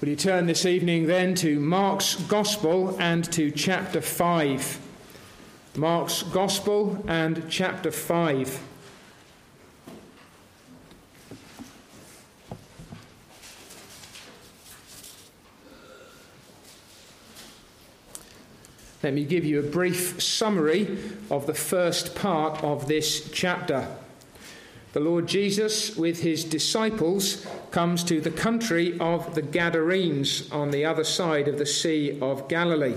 Will you turn this evening then to Mark's Gospel and to chapter 5. Mark's Gospel and chapter 5. Let me give you a brief summary of the first part of this chapter. The Lord Jesus, with his disciples, comes to the country of the Gadarenes on the other side of the Sea of Galilee.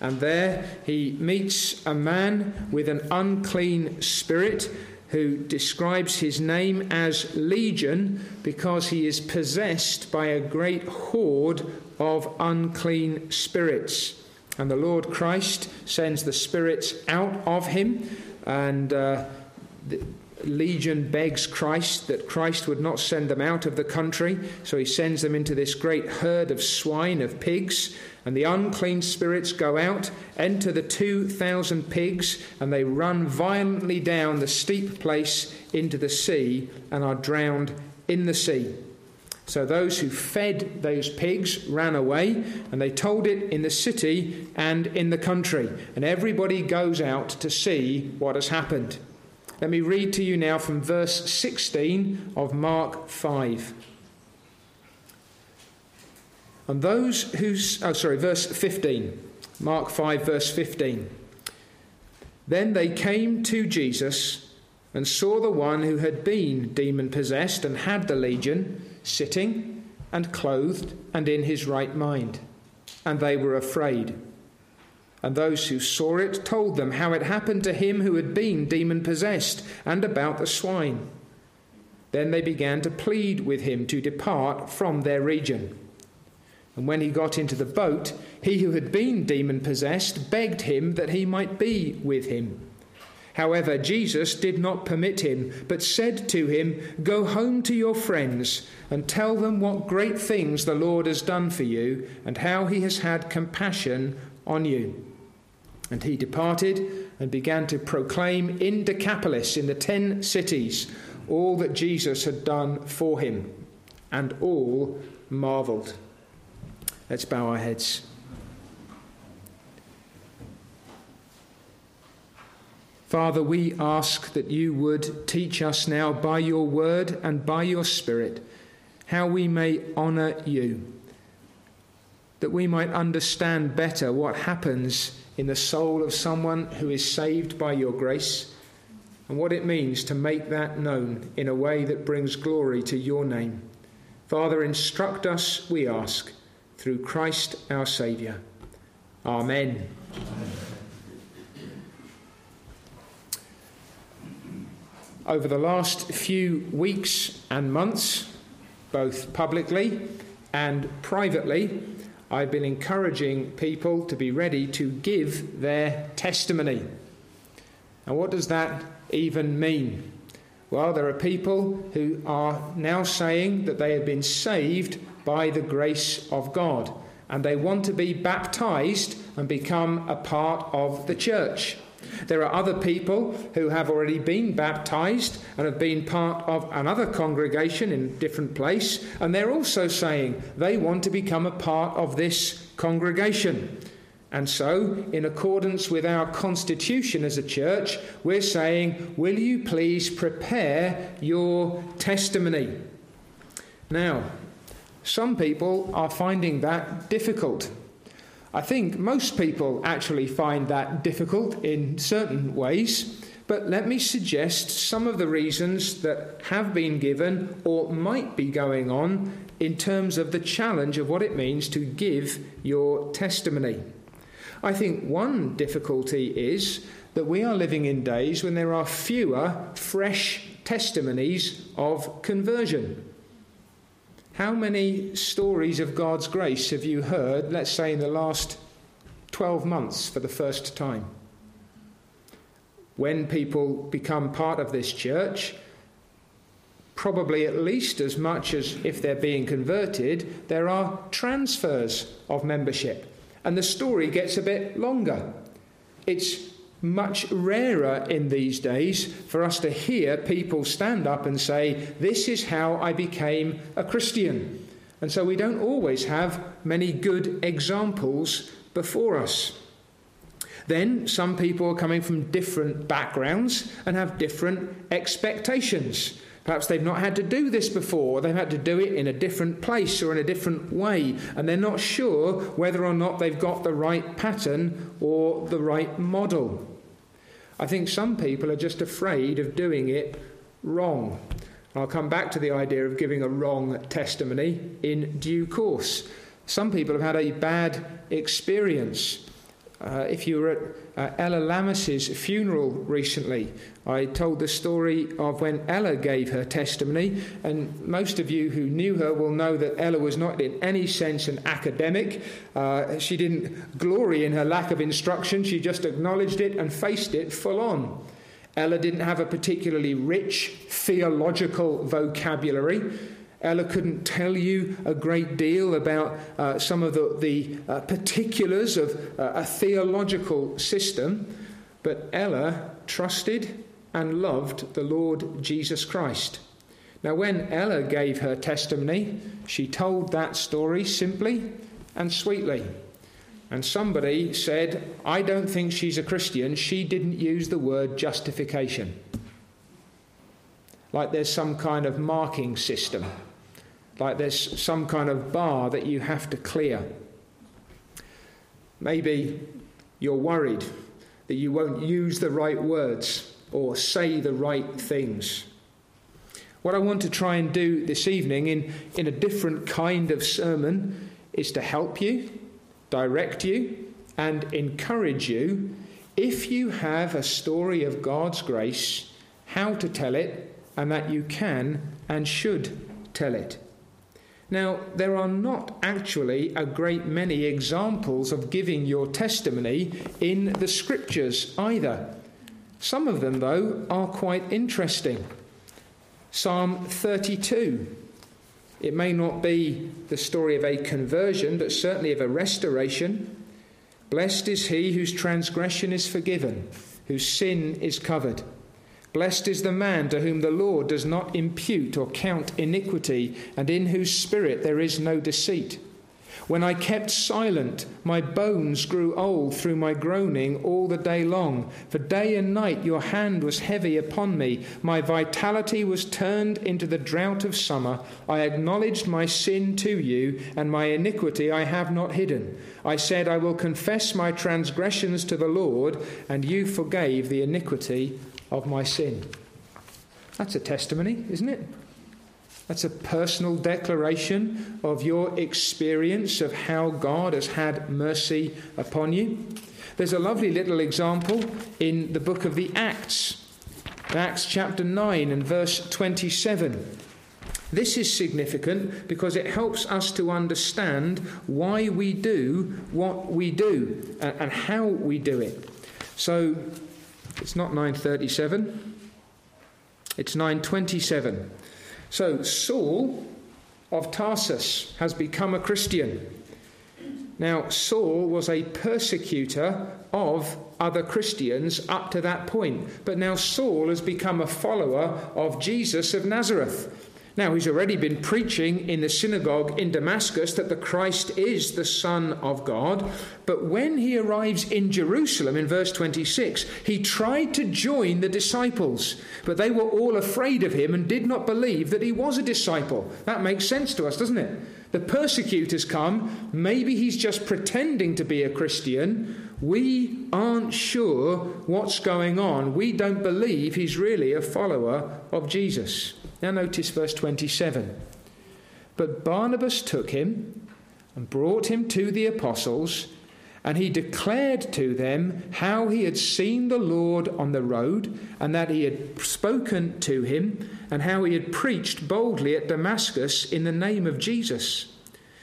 And there he meets a man with an unclean spirit who describes his name as Legion because he is possessed by a great horde of unclean spirits. And the Lord Christ sends the spirits out of him, and the Legion begs Christ that Christ would not send them out of the country, so he sends them into this great herd of swine, of pigs, and the unclean spirits go out, enter the 2,000 pigs, and they run violently down the steep place into the sea and are drowned in the sea. So those who fed those pigs ran away, and they told it in the city and in the country. And everybody goes out to see what has happened. Let me read to you now from verse 16 of Mark 5. And those who... verse 15. Mark 5, verse 15. Then they came to Jesus and saw the one who had been demon-possessed and had the legion, sitting and clothed and in his right mind, and they were afraid. And those who saw it told them how it happened to him who had been demon-possessed, and about the swine. Then they began to plead with him to depart from their region. And when he got into the boat, he who had been demon-possessed begged him that he might be with him. However, Jesus did not permit him, but said to him, "Go home to your friends and tell them what great things the Lord has done for you and how he has had compassion on you." And he departed and began to proclaim in Decapolis, in the 10 cities, all that Jesus had done for him. And all marveled. Let's bow our heads. Father, we ask that you would teach us now by your word and by your spirit how we may honour you, that we might understand better what happens in the soul of someone who is saved by your grace and what it means to make that known in a way that brings glory to your name. Father, instruct us, we ask, through Christ our Saviour. Amen. Amen. Over the last few weeks and months, both publicly and privately, I've been encouraging people to be ready to give their testimony. And what does that even mean? Well, there are people who are now saying that they have been saved by the grace of God, and they want to be baptized and become a part of the church. There are other people who have already been baptized and have been part of another congregation in a different place, and they're also saying they want to become a part of this congregation. And so, in accordance with our constitution as a church, we're saying, will you please prepare your testimony? Now, some people are finding that difficult. I think most people actually find that difficult in certain ways, but let me suggest some of the reasons that have been given or might be going on in terms of the challenge of what it means to give your testimony. I think one difficulty is that we are living in days when there are fewer fresh testimonies of conversion. How many stories of God's grace have you heard, let's say in the last 12 months for the first time? When people become part of this church, probably at least as much as if they're being converted, there are transfers of membership, and the story gets a bit longer. It's much rarer in these days for us to hear people stand up and say, this is how I became a Christian. And so we don't always have many good examples before us. Then some people are coming from different backgrounds and have different expectations. Perhaps they've not had to do this before, or they've had to do it in a different place or in a different way, and they're not sure whether or not they've got the right pattern or the right model. I think some people are just afraid of doing it wrong. I'll come back to the idea of giving a wrong testimony in due course. Some people have had a bad experience. If you were at Ella Lamas's funeral recently, I told the story of when Ella gave her testimony, and most of you who knew her will know that Ella was not in any sense an academic. She didn't glory in her lack of instruction, she just acknowledged it and faced it full on. Ella didn't have a particularly rich theological vocabulary. Ella couldn't tell you a great deal about some of the particulars of a theological system, but Ella trusted and loved the Lord Jesus Christ. Now, when Ella gave her testimony, she told that story simply and sweetly. And somebody said, "I don't think she's a Christian. She didn't use the word justification." Like there's some kind of marking system. Like there's some kind of bar that you have to clear. Maybe you're worried that you won't use the right words or say the right things. What I want to try and do this evening in a different kind of sermon is to help you, direct you, and encourage you, if you have a story of God's grace, how to tell it, and that you can and should tell it. Now, there are not actually a great many examples of giving your testimony in the Scriptures either. Some of them, though, are quite interesting. Psalm 32. It may not be the story of a conversion, but certainly of a restoration. Blessed is he whose transgression is forgiven, whose sin is covered. Blessed is the man to whom the Lord does not impute or count iniquity, and in whose spirit there is no deceit. When I kept silent, my bones grew old through my groaning all the day long. For day and night your hand was heavy upon me. My vitality was turned into the drought of summer. I acknowledged my sin to you, and my iniquity I have not hidden. I said, I will confess my transgressions to the Lord, and you forgave the iniquity of my sin. That's a testimony, isn't it? That's a personal declaration of your experience of how God has had mercy upon you. There's a lovely little example in the book of the Acts, Acts chapter 9 and verse 27. This is significant because it helps us to understand why we do what we do and how we do it. So it's not 9:37, it's 9:27. So Saul of Tarsus has become a Christian. Now, Saul was a persecutor of other Christians up to that point. But now Saul has become a follower of Jesus of Nazareth. Now, he's already been preaching in the synagogue in Damascus that the Christ is the Son of God. But when he arrives in Jerusalem, in verse 26, he tried to join the disciples, but they were all afraid of him and did not believe that he was a disciple. That makes sense to us, doesn't it? The persecutors come. Maybe he's just pretending to be a Christian. We aren't sure what's going on. We don't believe he's really a follower of Jesus. Now notice verse 27. But Barnabas took him and brought him to the apostles, and he declared to them how he had seen the Lord on the road, and that he had spoken to him, and how he had preached boldly at Damascus in the name of Jesus.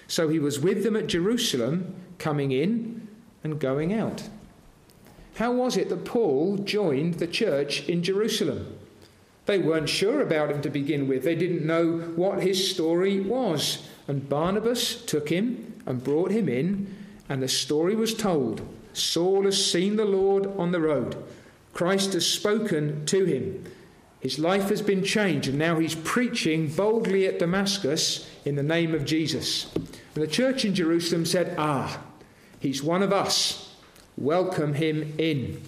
So he was with them at Jerusalem, coming in and going out. How was it that Paul joined the church in Jerusalem? They weren't sure about him to begin with. They didn't know what his story was. And Barnabas took him and brought him in, and the story was told. Saul has seen the Lord on the road. Christ has spoken to him. His life has been changed, and now he's preaching boldly at Damascus in the name of Jesus. And the church in Jerusalem said, ah, he's one of us. Welcome him in.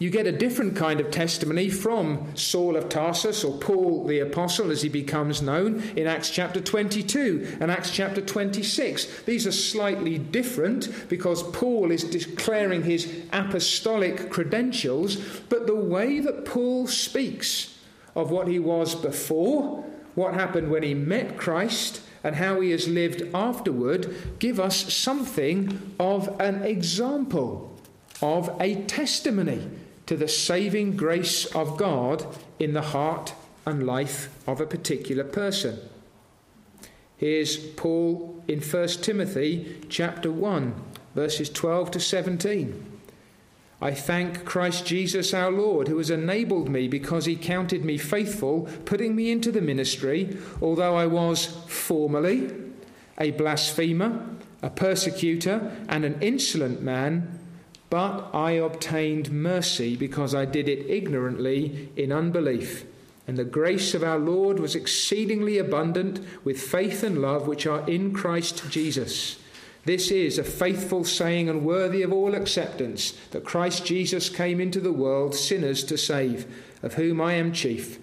You get a different kind of testimony from Saul of Tarsus, or Paul the Apostle as he becomes known, in Acts chapter 22 and Acts chapter 26. These are slightly different because Paul is declaring his apostolic credentials, but the way that Paul speaks of what he was before, what happened when he met Christ, and how he has lived afterward give us something of an example of a testimony to the saving grace of God in the heart and life of a particular person. Here's Paul in 1 Timothy chapter 1, verses 12 to 17. I thank Christ Jesus our Lord, who has enabled me because he counted me faithful, putting me into the ministry, although I was formerly a blasphemer, a persecutor, and an insolent man, but I obtained mercy because I did it ignorantly in unbelief. And the grace of our Lord was exceedingly abundant with faith and love which are in Christ Jesus. This is a faithful saying and worthy of all acceptance, that Christ Jesus came into the world sinners to save, of whom I am chief.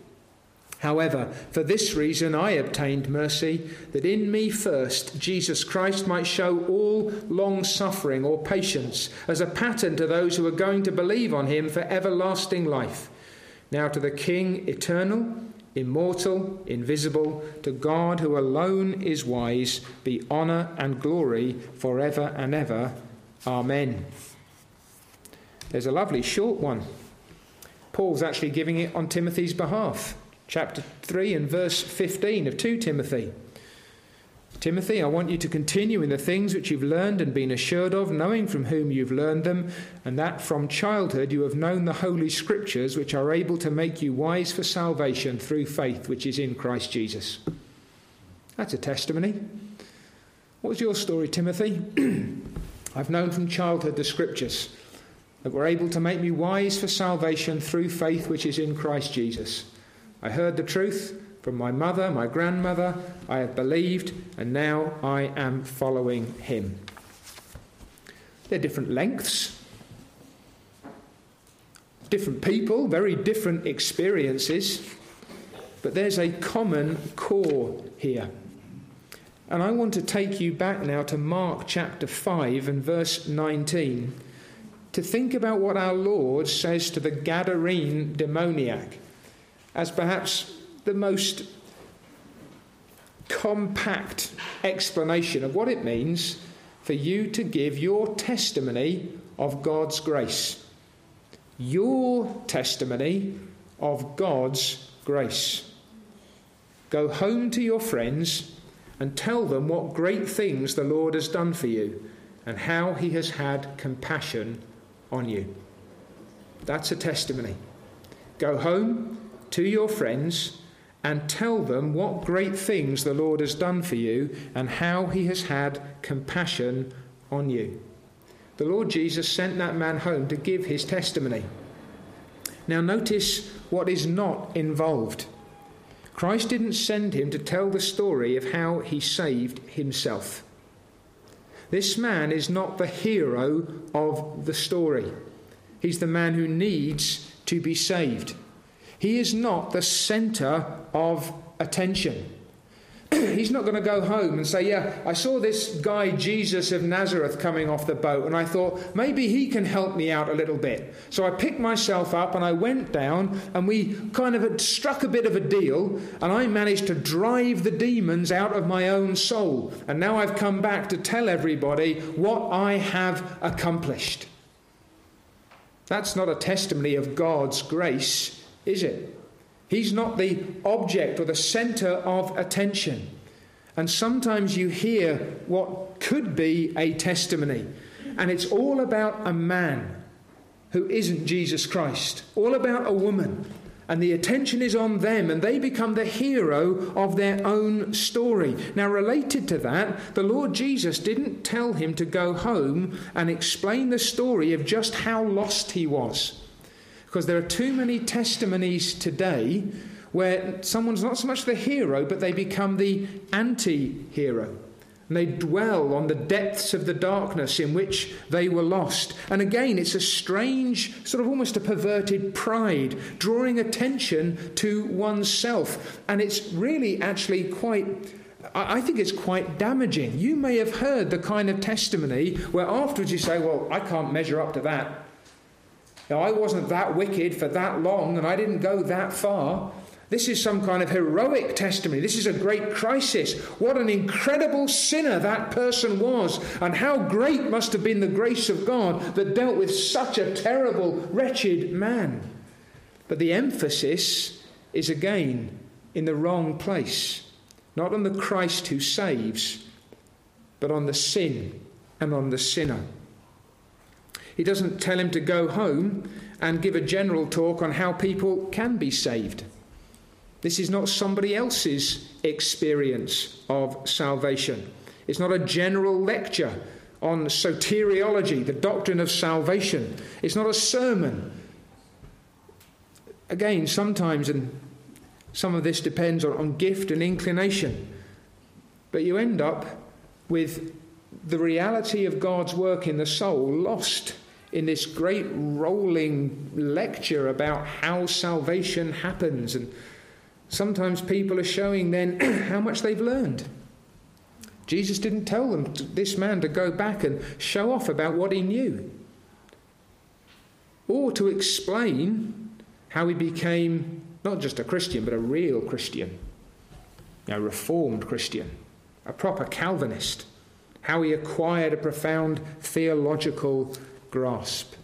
However, for this reason I obtained mercy, that in me first Jesus Christ might show all long-suffering or patience as a pattern to those who are going to believe on him for everlasting life. Now to the King, eternal, immortal, invisible, to God who alone is wise, be honour and glory forever and ever. Amen. There's a lovely short one. Paul's actually giving it on Timothy's behalf. Chapter 3 and verse 15 of 2 Timothy. Timothy, I want you to continue in the things which you've learned and been assured of, knowing from whom you've learned them, and that from childhood you have known the Holy Scriptures, which are able to make you wise for salvation through faith, which is in Christ Jesus. That's a testimony. What's your story, Timothy? I've known from childhood the Scriptures that were able to make me wise for salvation through faith, which is in Christ Jesus. I heard the truth from my mother, my grandmother, I have believed, and now I am following him. They're different lengths, different people, very different experiences, but there's a common core here. And I want to take you back now to Mark chapter 5 and verse 19 to think about what our Lord says to the Gadarene demoniac as perhaps the most compact explanation of what it means for you to give your testimony of God's grace. Your testimony of God's grace. Go home to your friends and tell them what great things the Lord has done for you and how he has had compassion on you. That's a testimony. Go home to your friends and tell them what great things the Lord has done for you and how he has had compassion on you. The Lord Jesus sent that man home to give his testimony. Now notice what is not involved. Christ didn't send him to tell the story of how he saved himself. This man is not the hero of the story. He's the man who needs to be saved. He is not the centre of attention. He's not going to go home and say, yeah, I saw this guy Jesus of Nazareth coming off the boat and I thought maybe he can help me out a little bit. So I picked myself up and I went down and we kind of had struck a bit of a deal and I managed to drive the demons out of my own soul. And now I've come back to tell everybody what I have accomplished. That's not a testimony of God's grace, is it? He's not the object or the centre of attention. And sometimes you hear what could be a testimony, and it's all about a man who isn't Jesus Christ, all about a woman, and the attention is on them, and they become the hero of their own story. Now, related to that, the Lord Jesus didn't tell him to go home and explain the story of just how lost he was. Because there are too many testimonies today where someone's not so much the hero, but they become the anti-hero. And they dwell on the depths of the darkness in which they were lost. And again, it's a strange, sort of almost a perverted pride, drawing attention to oneself. And it's really actually quite, I think it's quite damaging. You may have heard the kind of testimony where afterwards you say, well, I can't measure up to that. Now, I wasn't that wicked for that long, and I didn't go that far. This is some kind of heroic testimony. This is a great crisis. What an incredible sinner that person was, and how great must have been the grace of God that dealt with such a terrible, wretched man. But the emphasis is again in the wrong place. Not on the Christ who saves, but on the sin and on the sinner. He doesn't tell him to go home and give a general talk on how people can be saved. This is not somebody else's experience of salvation. It's not a general lecture on soteriology, the doctrine of salvation. It's not a sermon. Again, sometimes, and some of this depends on gift and inclination, but you end up with the reality of God's work in the soul lost in this great rolling lecture about how salvation happens. And sometimes people are showing then how much they've learned. Jesus didn't tell them, this man, to go back and show off about what he knew, or to explain how he became not just a Christian, but a real Christian, a reformed Christian, a proper Calvinist, how he acquired a profound theological grasp.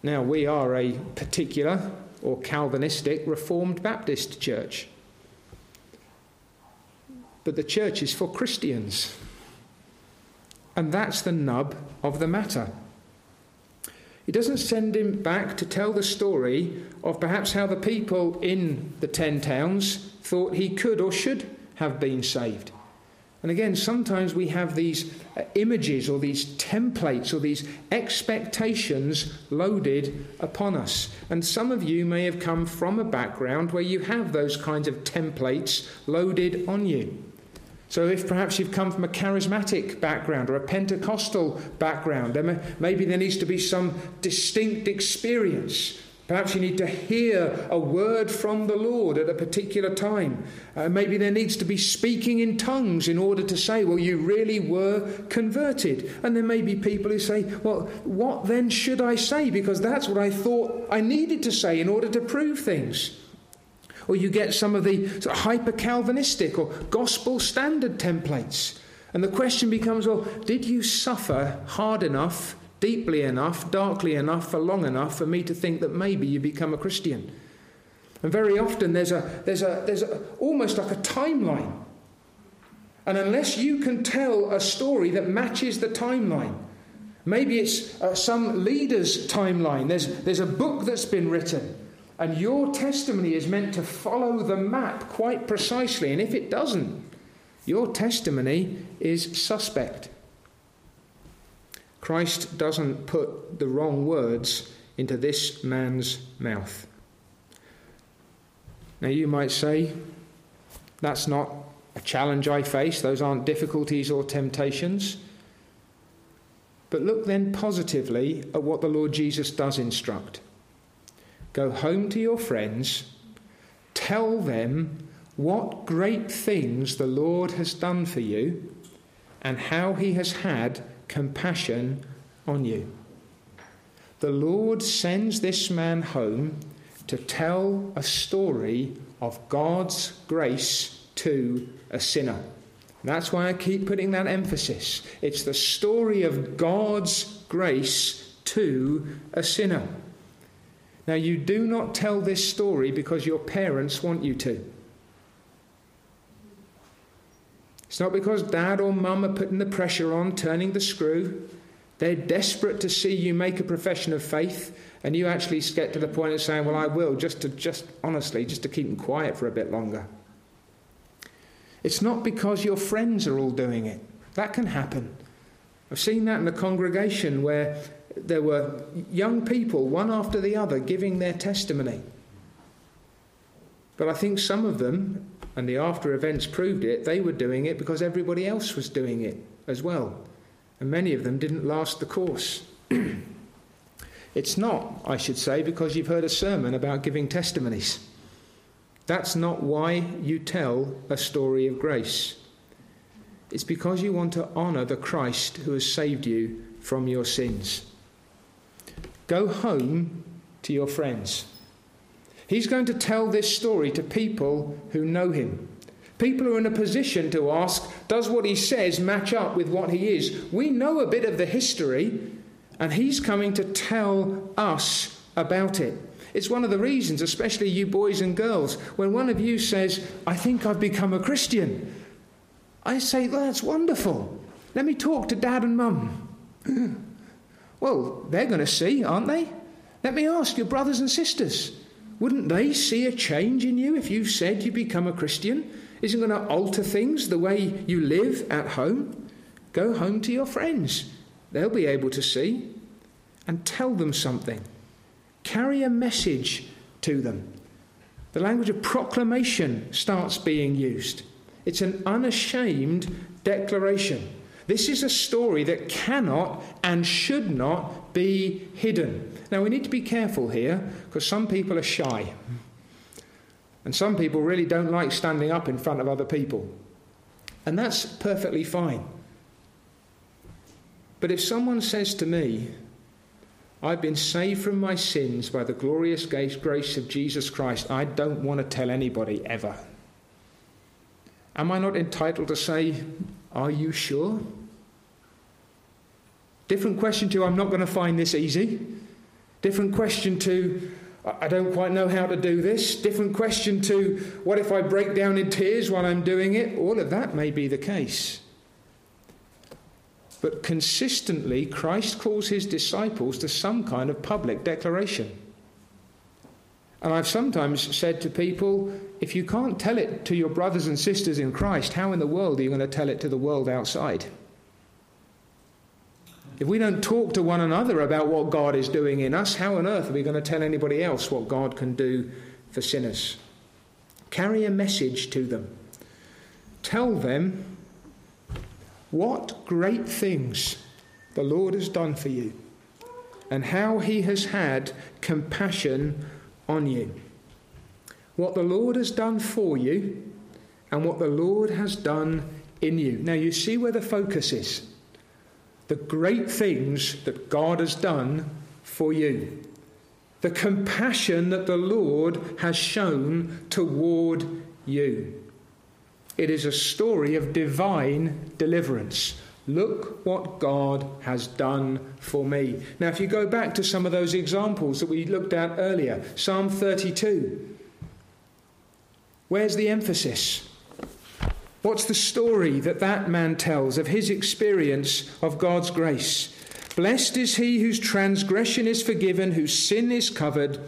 Now, we are a particular or Calvinistic Reformed Baptist church. But the church is for Christians. And that's the nub of the matter. He doesn't send him back to tell the story of perhaps how the people in the 10 towns thought he could or should have been saved. And again, sometimes we have these images or these templates or these expectations loaded upon us. And some of you may have come from a background where you have those kinds of templates loaded on you. So if perhaps you've come from a charismatic background or a Pentecostal background, then maybe there needs to be some distinct experience. Perhaps you need to hear a word from the Lord at a particular time. Maybe there needs to be speaking in tongues in order to say, well, you really were converted. And there may be people who say, well, what then should I say? Because that's what I thought I needed to say in order to prove things. Or you get some of the sort of hyper-Calvinistic or gospel standard templates. And the question becomes, well, did you suffer hard enough, deeply enough, darkly enough, for long enough for me to think that maybe you become a Christian? And very often there's almost like a timeline. And unless you can tell a story that matches the timeline, maybe it's some leader's timeline. There's a book that's been written, and your testimony is meant to follow the map quite precisely. And if it doesn't, your testimony is suspect. Christ doesn't put the wrong words into this man's mouth. Now you might say, that's not a challenge I face. Those aren't difficulties or temptations. But look then positively at what the Lord Jesus does instruct. Go home to your friends. Tell them what great things the Lord has done for you and how he has had compassion on you. The Lord sends this man home to tell a story of God's grace to a sinner. That's why I keep putting that emphasis. It's the story of God's grace to a sinner. Now, you do not tell this story because your parents want you to. It's not because dad or mum are putting the pressure on, turning the screw. They're desperate to see you make a profession of faith, and you actually get to the point of saying, well, I will, just honestly, to keep them quiet for a bit longer. It's not because your friends are all doing it. That can happen. I've seen that in the congregation where there were young people, one after the other, giving their testimony. But I think some of them, and the after events proved it, they were doing it because everybody else was doing it as well. And many of them didn't last the course. It's not, I should say, because you've heard a sermon about giving testimonies. That's not why you tell a story of grace. It's because you want to honour the Christ who has saved you from your sins. Go home to your friends. He's going to tell this story to people who know him. People who are in a position to ask, does what he says match up with what he is? We know a bit of the history, and he's coming to tell us about it. It's one of the reasons, especially you boys and girls, when one of you says, I think I've become a Christian, I say, well, that's wonderful. Let me talk to Dad and Mum. Well, they're going to see, aren't they? Let me ask your brothers and sisters. Wouldn't they see a change in you if you said you become a Christian? Isn't going to alter things the way you live at home? Go home to your friends. They'll be able to see, and tell them something. Carry a message to them. The language of proclamation starts being used. It's an unashamed declaration. This is a story that cannot and should not be hidden. Now, we need to be careful here, because some people are shy. And some people really don't like standing up in front of other people. And that's perfectly fine. But if someone says to me, I've been saved from my sins by the glorious grace of Jesus Christ, I don't want to tell anybody ever. Am I not entitled to say, are you sure? Different question to, I'm not going to find this easy. Different question to, I don't quite know how to do this. Different question to, what if I break down in tears while I'm doing it? All of that may be the case. But consistently, Christ calls his disciples to some kind of public declaration. And I've sometimes said to people, if you can't tell it to your brothers and sisters in Christ, how in the world are you going to tell it to the world outside? If we don't talk to one another about what God is doing in us, how on earth are we going to tell anybody else what God can do for sinners? Carry a message to them. Tell them what great things the Lord has done for you, and how he has had compassion on you. What the Lord has done for you, and what the Lord has done in you. Now you see where the focus is. The great things that God has done for you. The compassion that the Lord has shown toward you. It is a story of divine deliverance. Look what God has done for me. Now, if you go back to some of those examples that we looked at earlier, Psalm 32. Where's the emphasis? What's the story that man tells of his experience of God's grace? Blessed is he whose transgression is forgiven, whose sin is covered.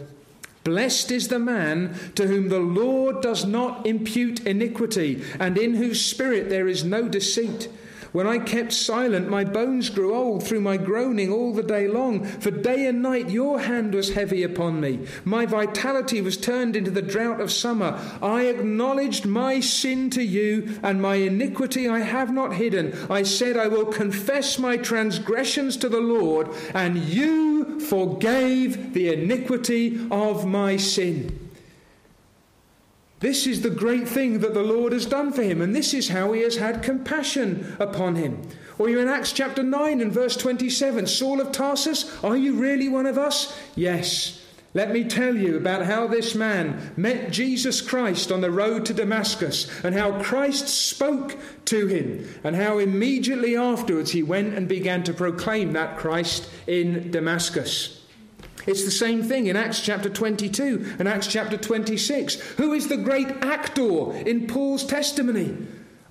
Blessed is the man to whom the Lord does not impute iniquity, and in whose spirit there is no deceit. When I kept silent, my bones grew old through my groaning all the day long. For day and night your hand was heavy upon me. My vitality was turned into the drought of summer. I acknowledged my sin to you, and my iniquity I have not hidden. I said, I will confess my transgressions to the Lord, and you forgave the iniquity of my sin. This is the great thing that the Lord has done for him, and this is how he has had compassion upon him. Or you're in Acts chapter 9 and verse 27, Saul of Tarsus, are you really one of us? Yes. Let me tell you about how this man met Jesus Christ on the road to Damascus, and how Christ spoke to him, and how immediately afterwards he went and began to proclaim that Christ in Damascus. It's the same thing in Acts chapter 22 and Acts chapter 26. Who is the great actor in Paul's testimony?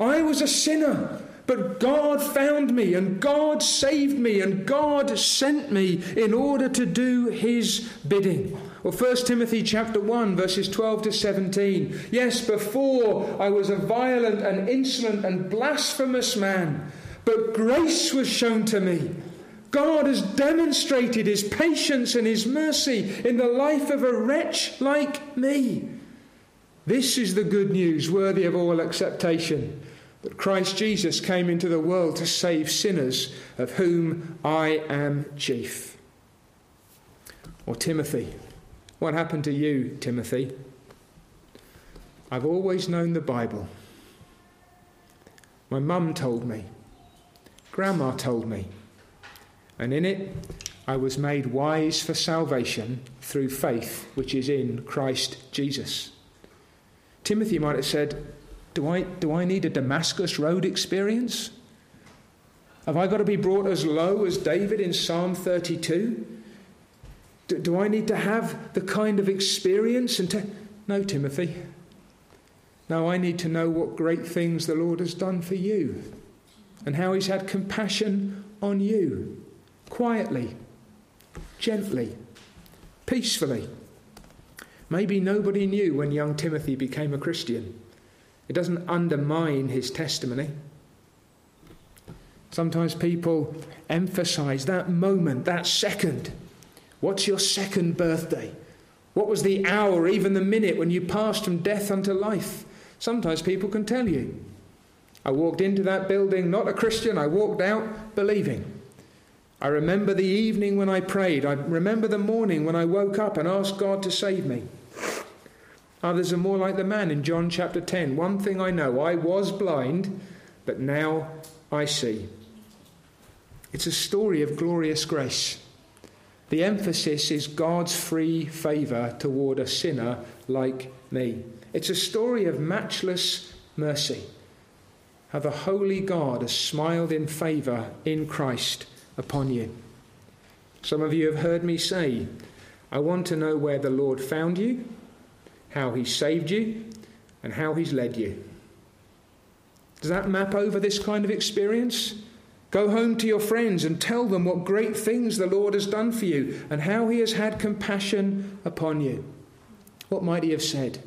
I was a sinner, but God found me, and God saved me, and God sent me in order to do his bidding. Or 1 Timothy chapter 1, verses 12 to 17. Yes, before I was a violent and insolent and blasphemous man, but grace was shown to me. God has demonstrated his patience and his mercy in the life of a wretch like me. This is the good news worthy of all acceptation, that Christ Jesus came into the world to save sinners, of whom I am chief. Or Timothy. What happened to you, Timothy? I've always known the Bible. My mum told me. Grandma told me. And in it, I was made wise for salvation through faith, which is in Christ Jesus. Timothy might have said, do I need a Damascus Road experience? Have I got to be brought as low as David in Psalm 32? Do I need to have the kind of experience? No, Timothy. No, I need to know what great things the Lord has done for you and how he's had compassion on you, quietly, gently, peacefully. Maybe nobody knew when young Timothy became a Christian. It doesn't undermine his testimony. Sometimes people emphasize that moment, that second. What's your second birthday? What was the hour, even the minute, when you passed from death unto life? Sometimes people can tell you. I walked into that building, not a Christian. I walked out believing. I remember the evening when I prayed. I remember the morning when I woke up and asked God to save me. Others are more like the man in John chapter 10. One thing I know, I was blind, but now I see. It's a story of glorious grace. The emphasis is God's free favour toward a sinner like me. It's a story of matchless mercy. How the holy God has smiled in favour in Christ upon you. Some of you have heard me say, I want to know where the Lord found you, how he saved you, and how he's led you. Does that map over this kind of experience? Go home to your friends and tell them what great things the Lord has done for you and how he has had compassion upon you. What might he have said?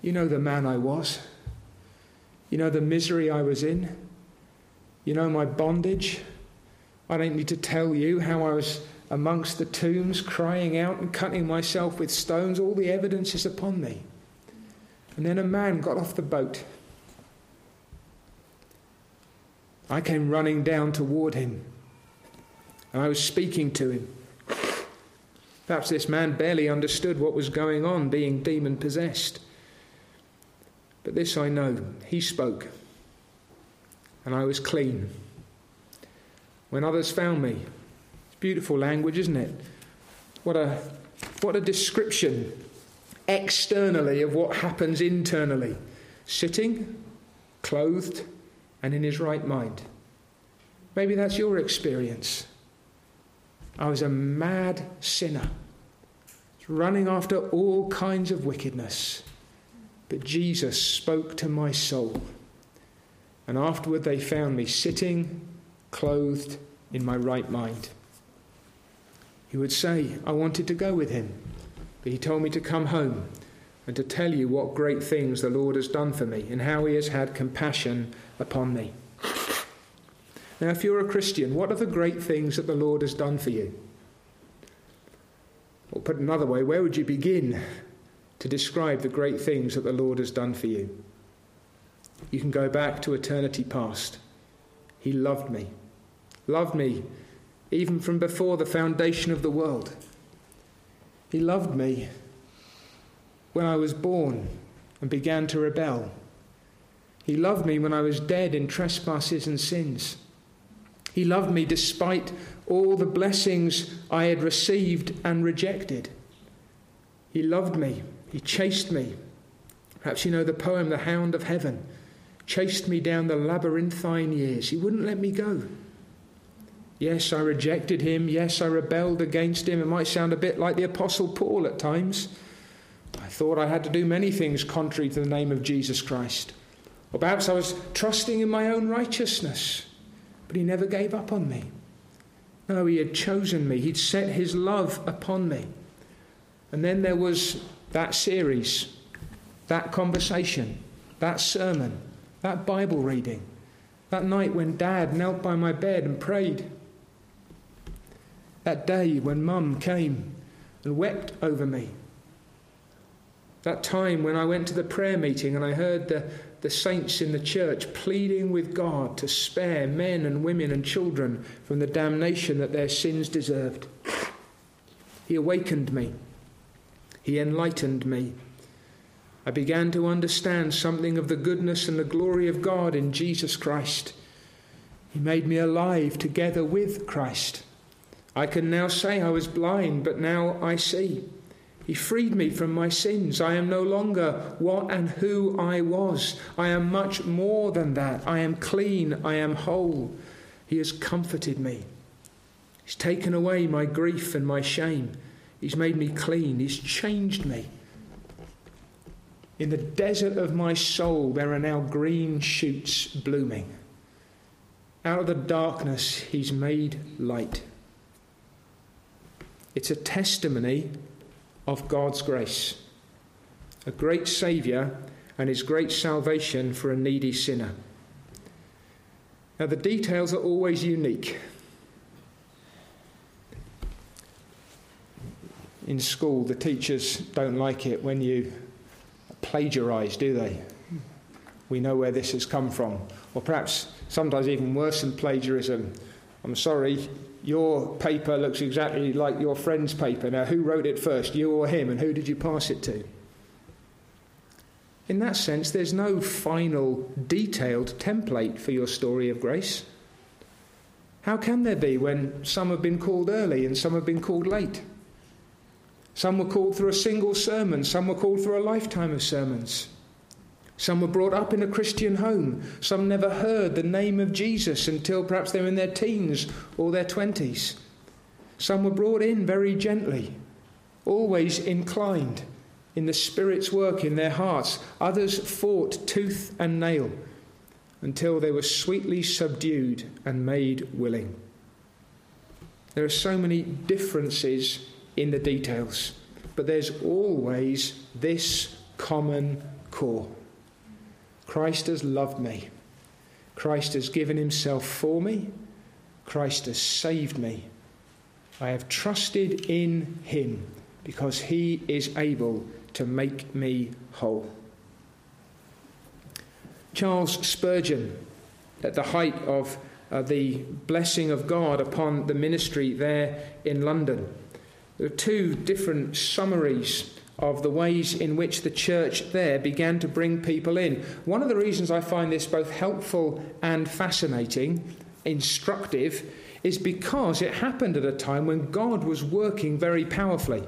You know the man I was. You know the misery I was in. You know my bondage. I don't need to tell you how I was amongst the tombs, crying out and cutting myself with stones. All the evidence is upon me. And then a man got off the boat. I came running down toward him, and I was speaking to him. Perhaps this man barely understood what was going on, being demon-possessed. But this I know, he spoke, and I was clean. When others found me, it's beautiful language, isn't it? What a description externally of what happens internally. Sitting, clothed, and in his right mind. Maybe that's your experience. I was a mad sinner, running after all kinds of wickedness. But Jesus spoke to my soul. And afterward they found me sitting, clothed, in my right mind. He would say, I wanted to go with him, but he told me to come home and to tell you what great things the Lord has done for me and how he has had compassion upon me. Now, if you're a Christian, what are the great things that the Lord has done for you? Or put another way, where would you begin to describe the great things that the Lord has done for you? You can go back to eternity past. He loved me. Loved me even from before the foundation of the world. He loved me when I was born and began to rebel. He loved me when I was dead in trespasses and sins. He loved me despite all the blessings I had received and rejected. He loved me. He chased me. Perhaps you know the poem, The Hound of Heaven. Chased me down the labyrinthine years. He wouldn't let me go. Yes, I rejected him. Yes, I rebelled against him. It might sound a bit like the Apostle Paul at times. I thought I had to do many things contrary to the name of Jesus Christ. Or perhaps I was trusting in my own righteousness. But he never gave up on me. No, he had chosen me. He'd set his love upon me. And then there was that series, that conversation, that sermon, that Bible reading, that night when Dad knelt by my bed and prayed, that day when Mum came and wept over me, That time when I went to the prayer meeting and I heard the saints in the church pleading with God to spare men and women and children from the damnation that their sins deserved. He awakened me. He enlightened me. I began to understand something of the goodness and the glory of God in Jesus Christ. He made me alive together with Christ. I can now say I was blind, but now I see. He freed me from my sins. I am no longer what and who I was. I am much more than that. I am clean. I am whole. He has comforted me. He's taken away my grief and my shame. He's made me clean. He's changed me. In the desert of my soul, there are now green shoots blooming. Out of the darkness, he's made light. It's a testimony of God's grace, a great Saviour and his great salvation for a needy sinner. Now, the details are always unique. In school, the teachers don't like it when you plagiarise, do they? We know where this has come from. Or perhaps sometimes even worse than plagiarism. I'm sorry, your paper looks exactly like your friend's paper. Now, who wrote it first, you or him, and who did you pass it to? In that sense, there's no final detailed template for your story of grace. How can there be when some have been called early and some have been called late? Some were called through a single sermon, some were called through a lifetime of sermons. Some were brought up in a Christian home. Some never heard the name of Jesus until perhaps they were in their teens or their 20s. Some were brought in very gently, always inclined in the Spirit's work in their hearts. Others fought tooth and nail until they were sweetly subdued and made willing. There are so many differences in the details, but there's always this common core. Christ has loved me. Christ has given himself for me. Christ has saved me. I have trusted in him because he is able to make me whole. Charles Spurgeon, at the height of the blessing of God upon the ministry there in London, there are two different summaries of the ways in which the church there began to bring people in. One of the reasons I find this both helpful and fascinating, instructive, is because it happened at a time when God was working very powerfully.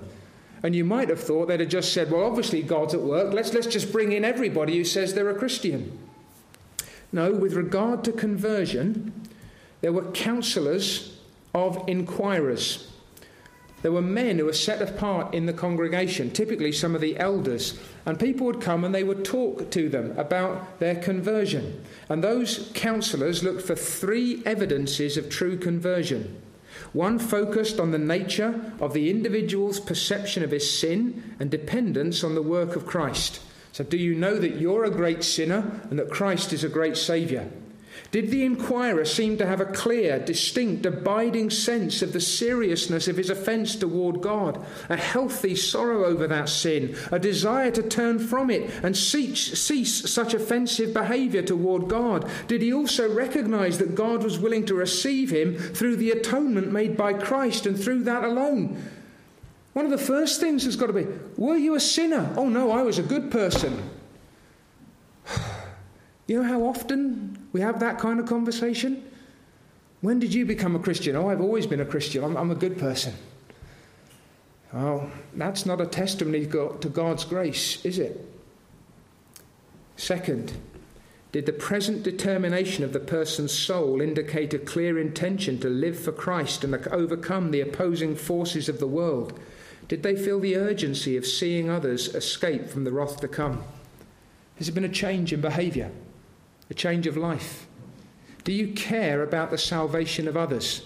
And you might have thought they'd have just said, well, obviously God's at work, let's just bring in everybody who says they're a Christian. No, with regard to conversion, there were counselors of inquirers. There were men who were set apart in the congregation, typically some of the elders, and people would come and they would talk to them about their conversion. And those counsellors looked for three evidences of true conversion. One focused on the nature of the individual's perception of his sin and dependence on the work of Christ. So, do you know that you're a great sinner and that Christ is a great Saviour? Did the inquirer seem to have a clear, distinct, abiding sense of the seriousness of his offence toward God, a healthy sorrow over that sin, a desire to turn from it and cease such offensive behaviour toward God? Did he also recognise that God was willing to receive him through the atonement made by Christ and through that alone? One of the first things has got to be, were you a sinner? Oh no, I was a good person. You know how often we have that kind of conversation? When did you become a Christian? Oh, I've always been a Christian. I'm a good person. Oh, that's not a testimony to God's grace, is it? Second, did the present determination of the person's soul indicate a clear intention to live for Christ and overcome the opposing forces of the world? Did they feel the urgency of seeing others escape from the wrath to come? Has there been a change in behaviour? A change of life? Do you care about the salvation of others?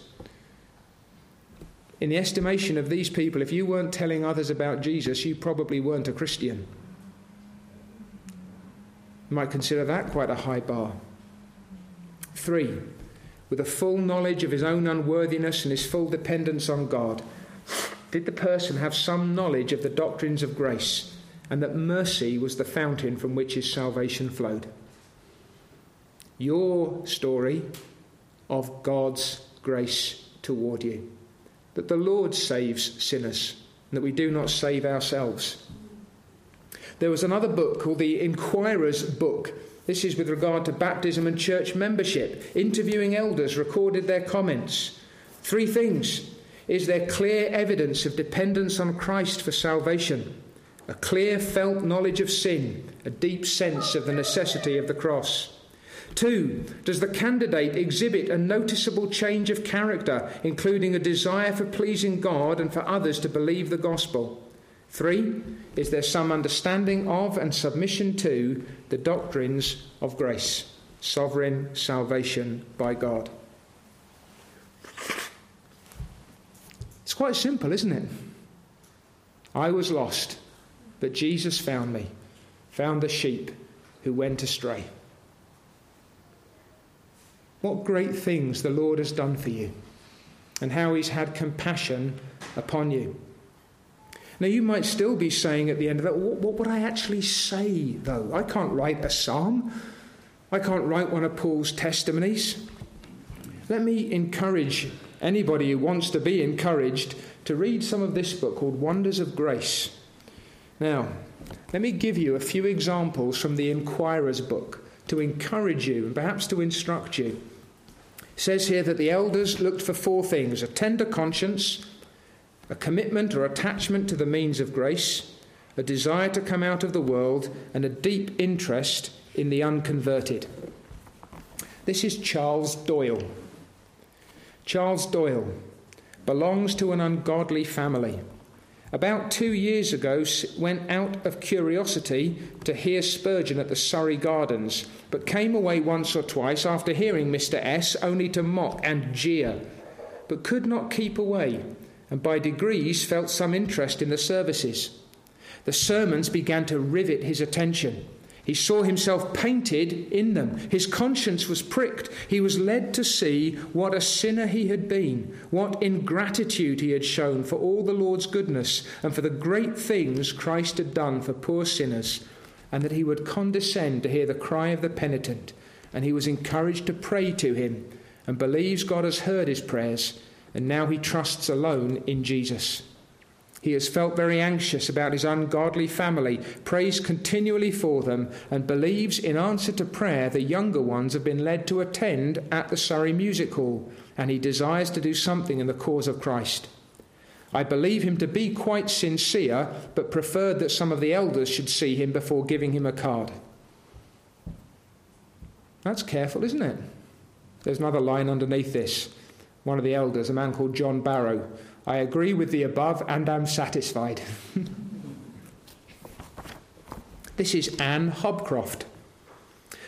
In the estimation of these people, if you weren't telling others about Jesus, you probably weren't a Christian. You might consider that quite a high bar. 3, with a full knowledge of his own unworthiness and his full dependence on God, did the person have some knowledge of the doctrines of grace and that mercy was the fountain from which his salvation flowed. Your story of God's grace toward you, that the Lord saves sinners, and that we do not save ourselves. There was another book called The Inquirer's Book. This is with regard to baptism and church membership. Interviewing elders recorded their comments. 3 things. Is there clear evidence of dependence on Christ for salvation? A clear felt knowledge of sin, a deep sense of the necessity of the cross. 2, does the candidate exhibit a noticeable change of character, including a desire for pleasing God and for others to believe the gospel? 3, is there some understanding of and submission to the doctrines of grace, sovereign salvation by God? It's quite simple, isn't it? I was lost, but Jesus found me, found the sheep who went astray. What great things the Lord has done for you, and how he's had compassion upon you. Now, you might still be saying at the end of that, what would I actually say, though? I can't write a psalm. I can't write one of Paul's testimonies. Let me encourage anybody who wants to be encouraged to read some of this book called Wonders of Grace. Now, let me give you a few examples from the Inquirer's Book to encourage you and perhaps to instruct you. It says here that the elders looked for 4 things: a tender conscience, a commitment or attachment to the means of grace, a desire to come out of the world, and a deep interest in the unconverted. This is Charles Doyle. Charles Doyle belongs to an ungodly family. About 2 years ago, went out of curiosity to hear Spurgeon at the Surrey Gardens, but came away once or twice after hearing Mr. S only to mock and jeer, but could not keep away, and by degrees felt some interest in the services. The sermons began to rivet his attention. He saw himself painted in them. His conscience was pricked. He was led to see what a sinner he had been, what ingratitude he had shown for all the Lord's goodness and for the great things Christ had done for poor sinners, and that he would condescend to hear the cry of the penitent. And he was encouraged to pray to him, and believes God has heard his prayers, and now he trusts alone in Jesus. He has felt very anxious about his ungodly family, prays continually for them, and believes in answer to prayer the younger ones have been led to attend at the Surrey Music Hall, and he desires to do something in the cause of Christ. I believe him to be quite sincere, but preferred that some of the elders should see him before giving him a card. That's careful, isn't it? There's another line underneath this. One of the elders, a man called John Barrow: I agree with the above and am satisfied. This is Anne Hobcroft.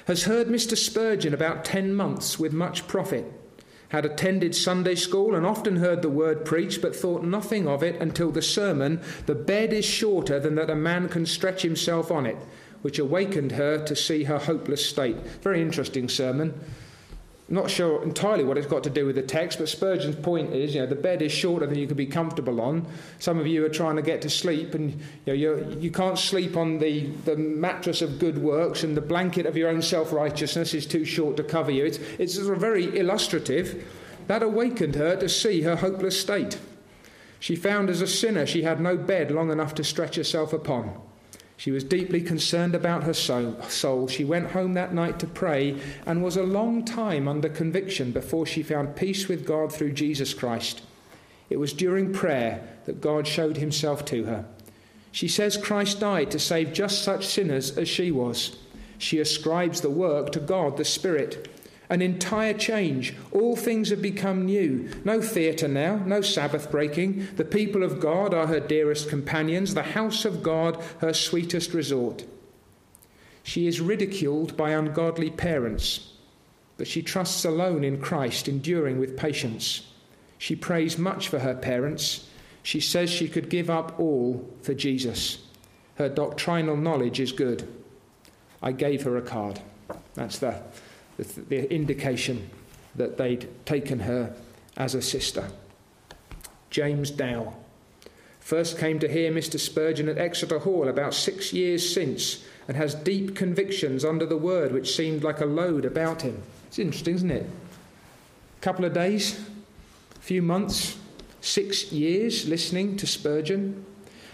Has heard Mr. Spurgeon about 10 months with much profit. Had attended Sunday school and often heard the word preached, but thought nothing of it until the sermon, The Bed is Shorter Than That a Man Can Stretch Himself on It, which awakened her to see her hopeless state. Very interesting sermon. Not sure entirely what it's got to do with the text, but Spurgeon's point is, the bed is shorter than you can be comfortable on. Some of you are trying to get to sleep, and you can't sleep on the mattress of good works, and the blanket of your own self-righteousness is too short to cover you. It's sort of very illustrative. That awakened her to see her hopeless state. She found as a sinner she had no bed long enough to stretch herself upon. She was deeply concerned about her soul. She went home that night to pray and was a long time under conviction before she found peace with God through Jesus Christ. It was during prayer that God showed himself to her. She says Christ died to save just such sinners as she was. She ascribes the work to God the Spirit. An entire change. All things have become new. No theatre now, no Sabbath breaking. The people of God are her dearest companions, the house of God her sweetest resort. She is ridiculed by ungodly parents, but she trusts alone in Christ, enduring with patience. She prays much for her parents. She says she could give up all for Jesus. Her doctrinal knowledge is good. I gave her a card. That's the indication that they'd taken her as a sister. James Dow First came to hear Mr. Spurgeon at Exeter Hall about 6 years since, and has deep convictions under the word which seemed like a load about him. It's interesting, isn't it? A couple of days, a few months, 6 years listening to Spurgeon.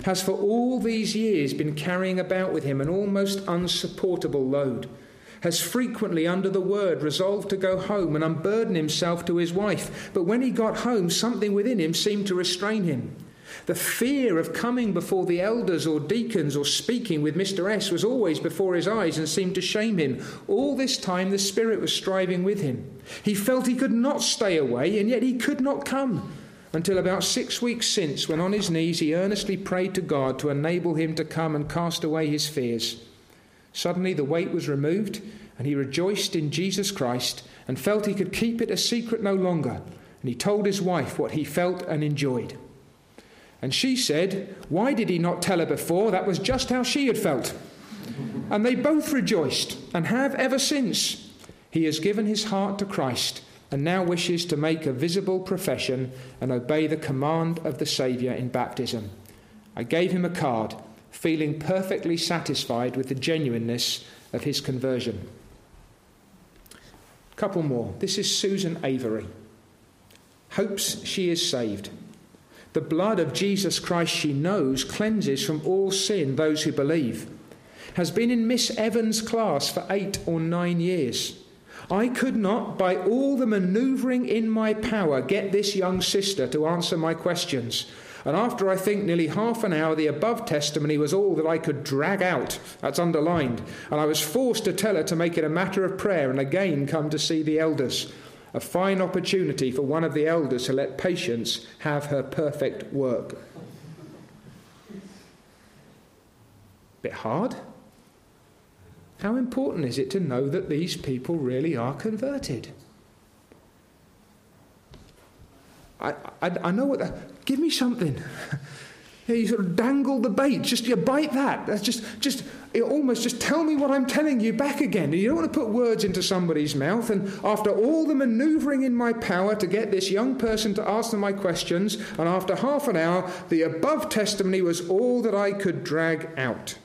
Has for all these years been carrying about with him an almost unsupportable load. Has frequently under the word resolved to go home and unburden himself to his wife. But when he got home, something within him seemed to restrain him. The fear of coming before the elders or deacons or speaking with Mr. S was always before his eyes and seemed to shame him. All this time the Spirit was striving with him. He felt he could not stay away, and yet he could not come, until about 6 weeks since, when on his knees he earnestly prayed to God to enable him to come and cast away his fears. Suddenly the weight was removed, and he rejoiced in Jesus Christ and felt he could keep it a secret no longer. And he told his wife what he felt and enjoyed. And she said, "Why did he not tell her before? That was just how she had felt." And they both rejoiced, and have ever since. He has given his heart to Christ, and now wishes to make a visible profession and obey the command of the Saviour in baptism. I gave him a card, feeling perfectly satisfied with the genuineness of his conversion. Couple more. This is Susan Avery. Hopes she is saved. The blood of Jesus Christ, she knows, cleanses from all sin those who believe. Has been in Miss Evans' class for 8 or 9 years. I could not, by all the manoeuvring in my power, get this young sister to answer my questions. And after, I think, nearly half an hour, the above testimony was all that I could drag out. That's underlined. And I was forced to tell her to make it a matter of prayer and again come to see the elders. A fine opportunity for one of the elders to let patience have her perfect work. Bit hard. How important is it to know that these people really are converted? I know what that... Give me something. You sort of dangle the bait. Just you bite that. That's just it almost just tell me what I'm telling you back again. You don't want to put words into somebody's mouth. And after all the manoeuvring in my power to get this young person to ask them my questions, and after half an hour, the above testimony was all that I could drag out.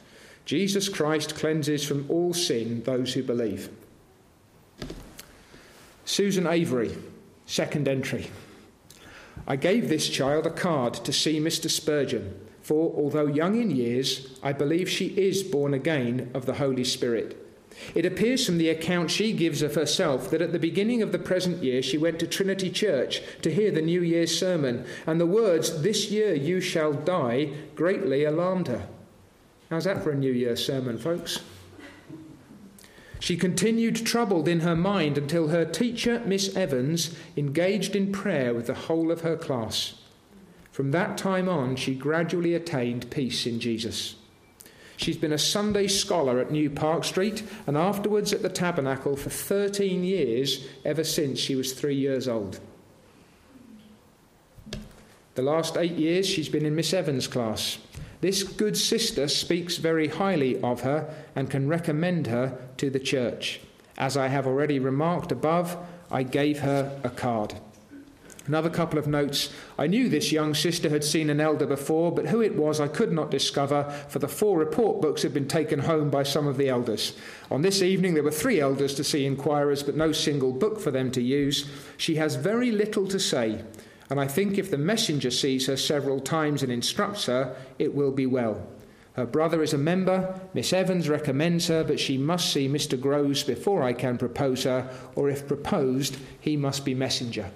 Jesus Christ cleanses from all sin those who believe. Susan Avery, second entry. I gave this child a card to see Mr. Spurgeon, for although young in years, I believe she is born again of the Holy Spirit. It appears from the account she gives of herself that at the beginning of the present year she went to Trinity Church to hear the New Year's sermon, and the words, "This year you shall die," greatly alarmed her. How's that for a New Year's sermon, folks? She continued troubled in her mind until her teacher, Miss Evans, engaged in prayer with the whole of her class. From that time on, she gradually attained peace in Jesus. She's been a Sunday scholar at New Park Street and afterwards at the Tabernacle for 13 years, ever since she was 3 years old. The last 8 years, she's been in Miss Evans' class. This good sister speaks very highly of her and can recommend her to the church. As I have already remarked above, I gave her a card. Another couple of notes. I knew this young sister had seen an elder before, but who it was I could not discover, for the 4 report books had been taken home by some of the elders. On this evening there were 3 elders to see inquirers, but no single book for them to use. She has very little to say. And I think if the messenger sees her several times and instructs her, it will be well. Her brother is a member. Miss Evans recommends her, but she must see Mr. Groves before I can propose her, or if proposed, he must be messenger.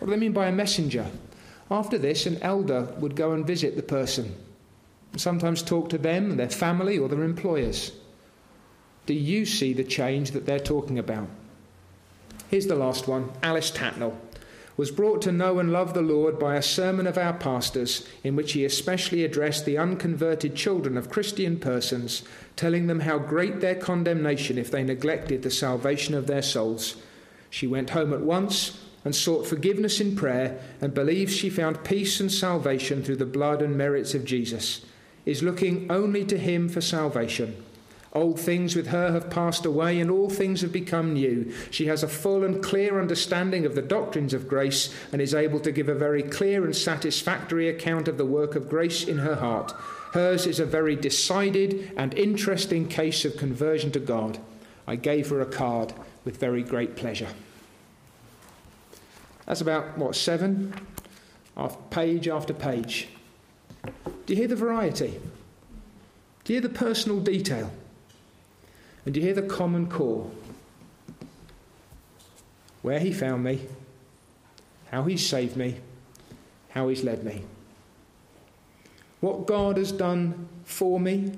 What do they mean by a messenger? After this, an elder would go and visit the person, and sometimes talk to them, their family, or their employers. Do you see the change that they're talking about? Here's the last one, Alice Tattnall. Was brought to know and love the Lord by a sermon of our pastor's, in which he especially addressed the unconverted children of Christian persons, telling them how great their condemnation if they neglected the salvation of their souls. She went home at once and sought forgiveness in prayer, and believes she found peace and salvation through the blood and merits of Jesus, is looking only to him for salvation. Old things with her have passed away, and all things have become new. She has a full and clear understanding of the doctrines of grace, and is able to give a very clear and satisfactory account of the work of grace in her heart. Hers is a very decided and interesting case of conversion to God. I gave her a card with very great pleasure." That's about, seven? Page after page. Do you hear the variety? Do you hear the personal detail? And do you hear the common core? Where he found me, how he saved me, how he's led me. What God has done for me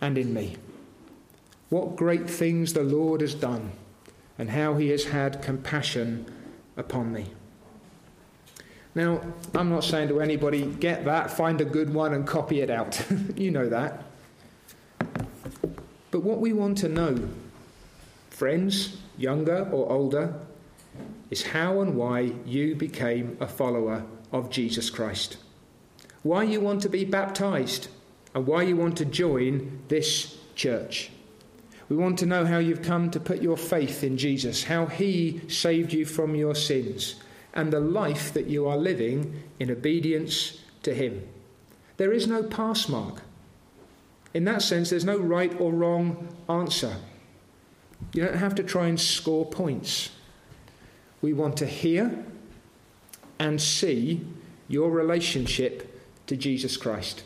and in me. What great things the Lord has done, and how he has had compassion upon me. Now, I'm not saying to anybody, get that, find a good one and copy it out. You know that. But what we want to know, friends, younger or older, is how and why you became a follower of Jesus Christ. Why you want to be baptized, and why you want to join this church. We want to know how you've come to put your faith in Jesus, how he saved you from your sins, and the life that you are living in obedience to him. There is no pass mark. In that sense, there's no right or wrong answer. You don't have to try and score points. We want to hear and see your relationship to Jesus Christ.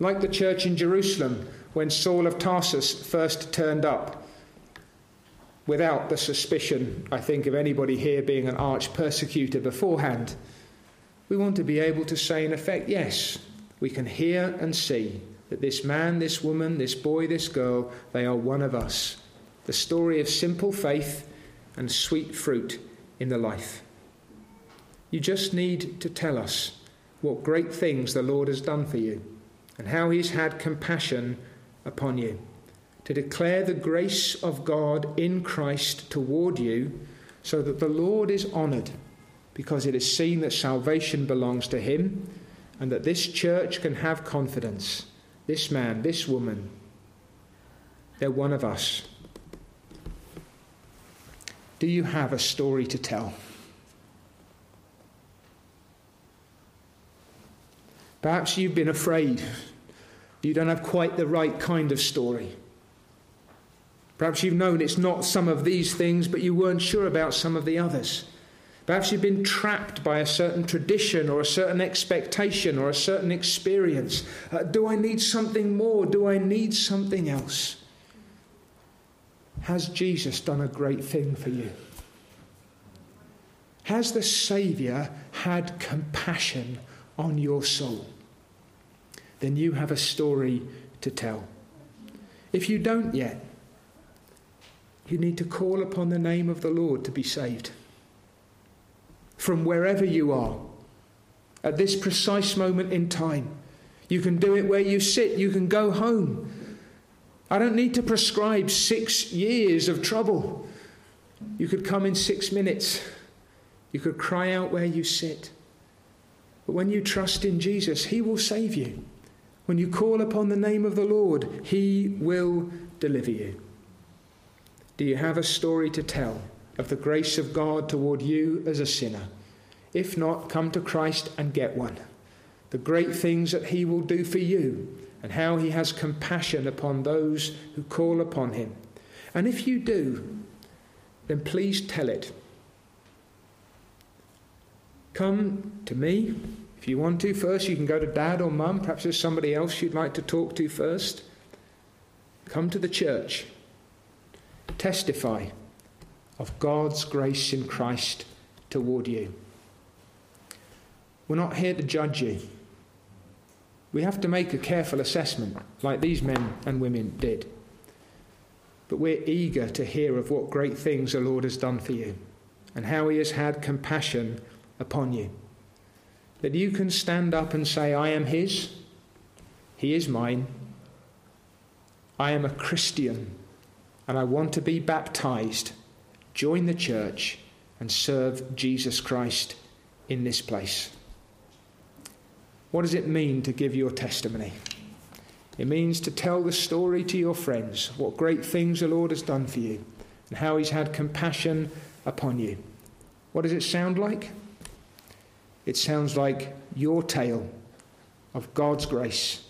Like the church in Jerusalem, when Saul of Tarsus first turned up, without the suspicion, I think, of anybody here being an arch persecutor beforehand, we want to be able to say, in effect, yes, we can hear and see that this man, this woman, this boy, this girl, they are one of us. The story of simple faith and sweet fruit in the life. You just need to tell us what great things the Lord has done for you, and how he's had compassion upon you, to declare the grace of God in Christ toward you, so that the Lord is honoured, because it is seen that salvation belongs to him, and that this church can have confidence. This man, this woman, they're one of us. Do you have a story to tell? Perhaps you've been afraid. You don't have quite the right kind of story. Perhaps you've known it's not some of these things, but you weren't sure about some of the others. Perhaps you've been trapped by a certain tradition or a certain expectation or a certain experience. Do I need something more? Do I need something else? Has Jesus done a great thing for you? Has the Saviour had compassion on your soul? Then you have a story to tell. If you don't yet, you need to call upon the name of the Lord to be saved. From wherever you are, at this precise moment in time, you can do it where you sit, you can go home. I don't need to prescribe 6 years of trouble. You could come in 6 minutes. You could cry out where you sit. But when you trust in Jesus, he will save you. When you call upon the name of the Lord, he will deliver you. Do you have a story to tell of the grace of God toward you as a sinner? If not, come to Christ and get one. The great things that he will do for you, and how he has compassion upon those who call upon him. And if you do, then please tell it. Come to me if you want to. First, you can go to Dad or Mum. Perhaps there's somebody else you'd like to talk to first. Come to the church. Testify of God's grace in Christ toward you. We're not here to judge you. We have to make a careful assessment, like these men and women did. But we're eager to hear of what great things the Lord has done for you, and how he has had compassion upon you, that you can stand up and say, I am his, he is mine, I am a Christian, and I want to be baptized, join the church, and serve Jesus Christ in this place. What does it mean to give your testimony? It means to tell the story to your friends, what great things the Lord has done for you and how he's had compassion upon you. What does it sound like? It sounds like your tale of God's grace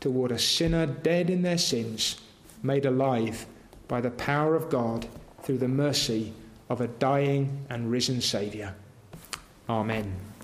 toward a sinner dead in their sins, made alive by the power of God through the mercy of a dying and risen Saviour. Amen.